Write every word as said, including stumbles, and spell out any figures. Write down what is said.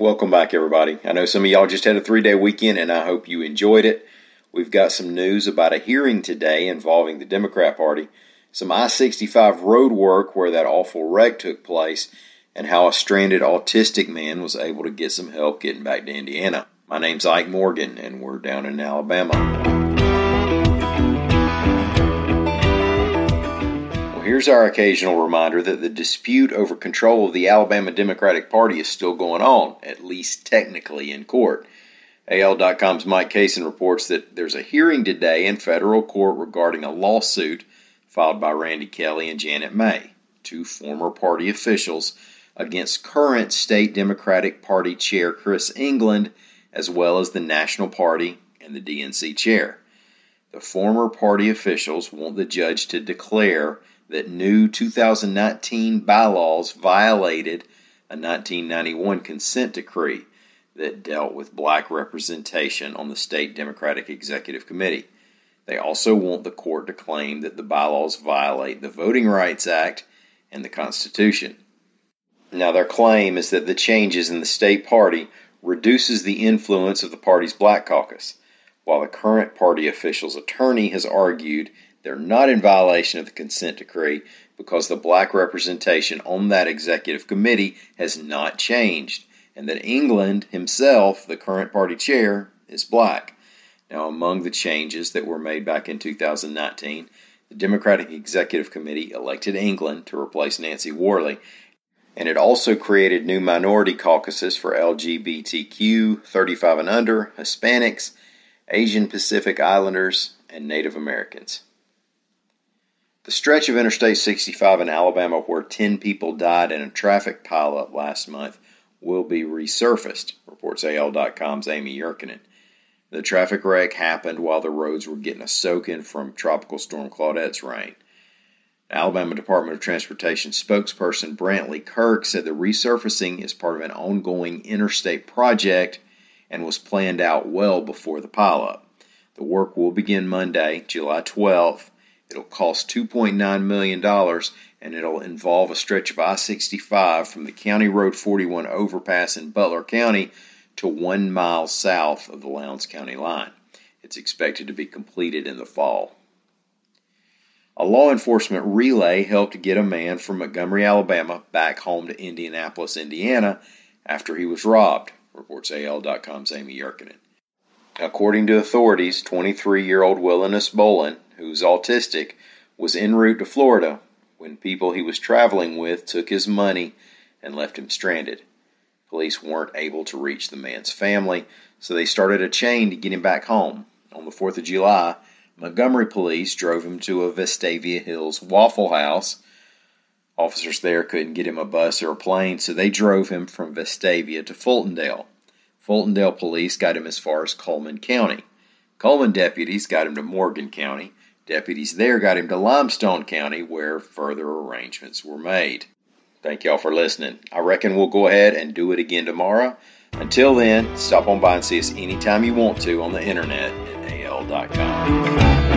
Welcome back, everybody. I know some of y'all just had a three-day weekend, and I hope you enjoyed it. We've got some news about a hearing today involving the Democrat Party, some I sixty-five road work where that awful wreck took place, and how a stranded autistic man was able to get some help getting back to Indiana. My name's Ike Morgan, and we're down in Alabama. Well, here's our occasional reminder that the dispute over control of the Alabama Democratic Party is still going on, at least technically in court. A L dot com's Mike Kaysen reports that there's a hearing today in federal court regarding a lawsuit filed by Randy Kelly and Janet May, two former party officials, against current state Democratic Party chair Chris England, as well as the National Party and the D N C chair. The former party officials want the judge to declare that new two thousand nineteen bylaws violated a nineteen ninety-one consent decree that dealt with black representation on the state Democratic Executive Committee. They also want the court to claim that the bylaws violate the Voting Rights Act and the Constitution. Now, their claim is that the changes in the state party reduces the influence of the party's black caucus, while the current party official's attorney has argued they're not in violation of the consent decree because the black representation on that executive committee has not changed, and that England himself, the current party chair, is black. Now, among the changes that were made back in two thousand nineteen, the Democratic Executive Committee elected England to replace Nancy Worley, and it also created new minority caucuses for L G B T Q, thirty-five and under, Hispanics, Asian Pacific Islanders, and Native Americans. The stretch of Interstate sixty-five in Alabama where ten people died in a traffic pileup last month will be resurfaced, reports A L dot com's Amy Yerkinen. The traffic wreck happened while the roads were getting a soak-in from Tropical Storm Claudette's rain. Alabama Department of Transportation spokesperson Brantley Kirk said the resurfacing is part of an ongoing interstate project and was planned out well before the pileup. The work will begin Monday, July twelfth. It'll cost two point nine million dollars, and it'll involve a stretch of I sixty-five from the County Road forty-one overpass in Butler County to one mile south of the Lowndes County line. It's expected to be completed in the fall. A law enforcement relay helped get a man from Montgomery, Alabama, back home to Indianapolis, Indiana, after he was robbed, reports A L dot com's Amy Yerkinen. According to authorities, twenty-three-year-old Willinus Bolin, who's autistic, was en route to Florida when people he was traveling with took his money and left him stranded. Police weren't able to reach the man's family, so they started a chain to get him back home. On the fourth of July, Montgomery police drove him to a Vestavia Hills Waffle House. Officers there couldn't get him a bus or a plane, so they drove him from Vestavia to Fultondale. Fultondale police got him as far as Coleman County. Coleman deputies got him to Morgan County. Deputies there got him to Limestone County, where further arrangements were made. Thank y'all for listening. I reckon we'll go ahead and do it again tomorrow. Until then, stop on by and see us anytime you want to on the internet at A L dot com.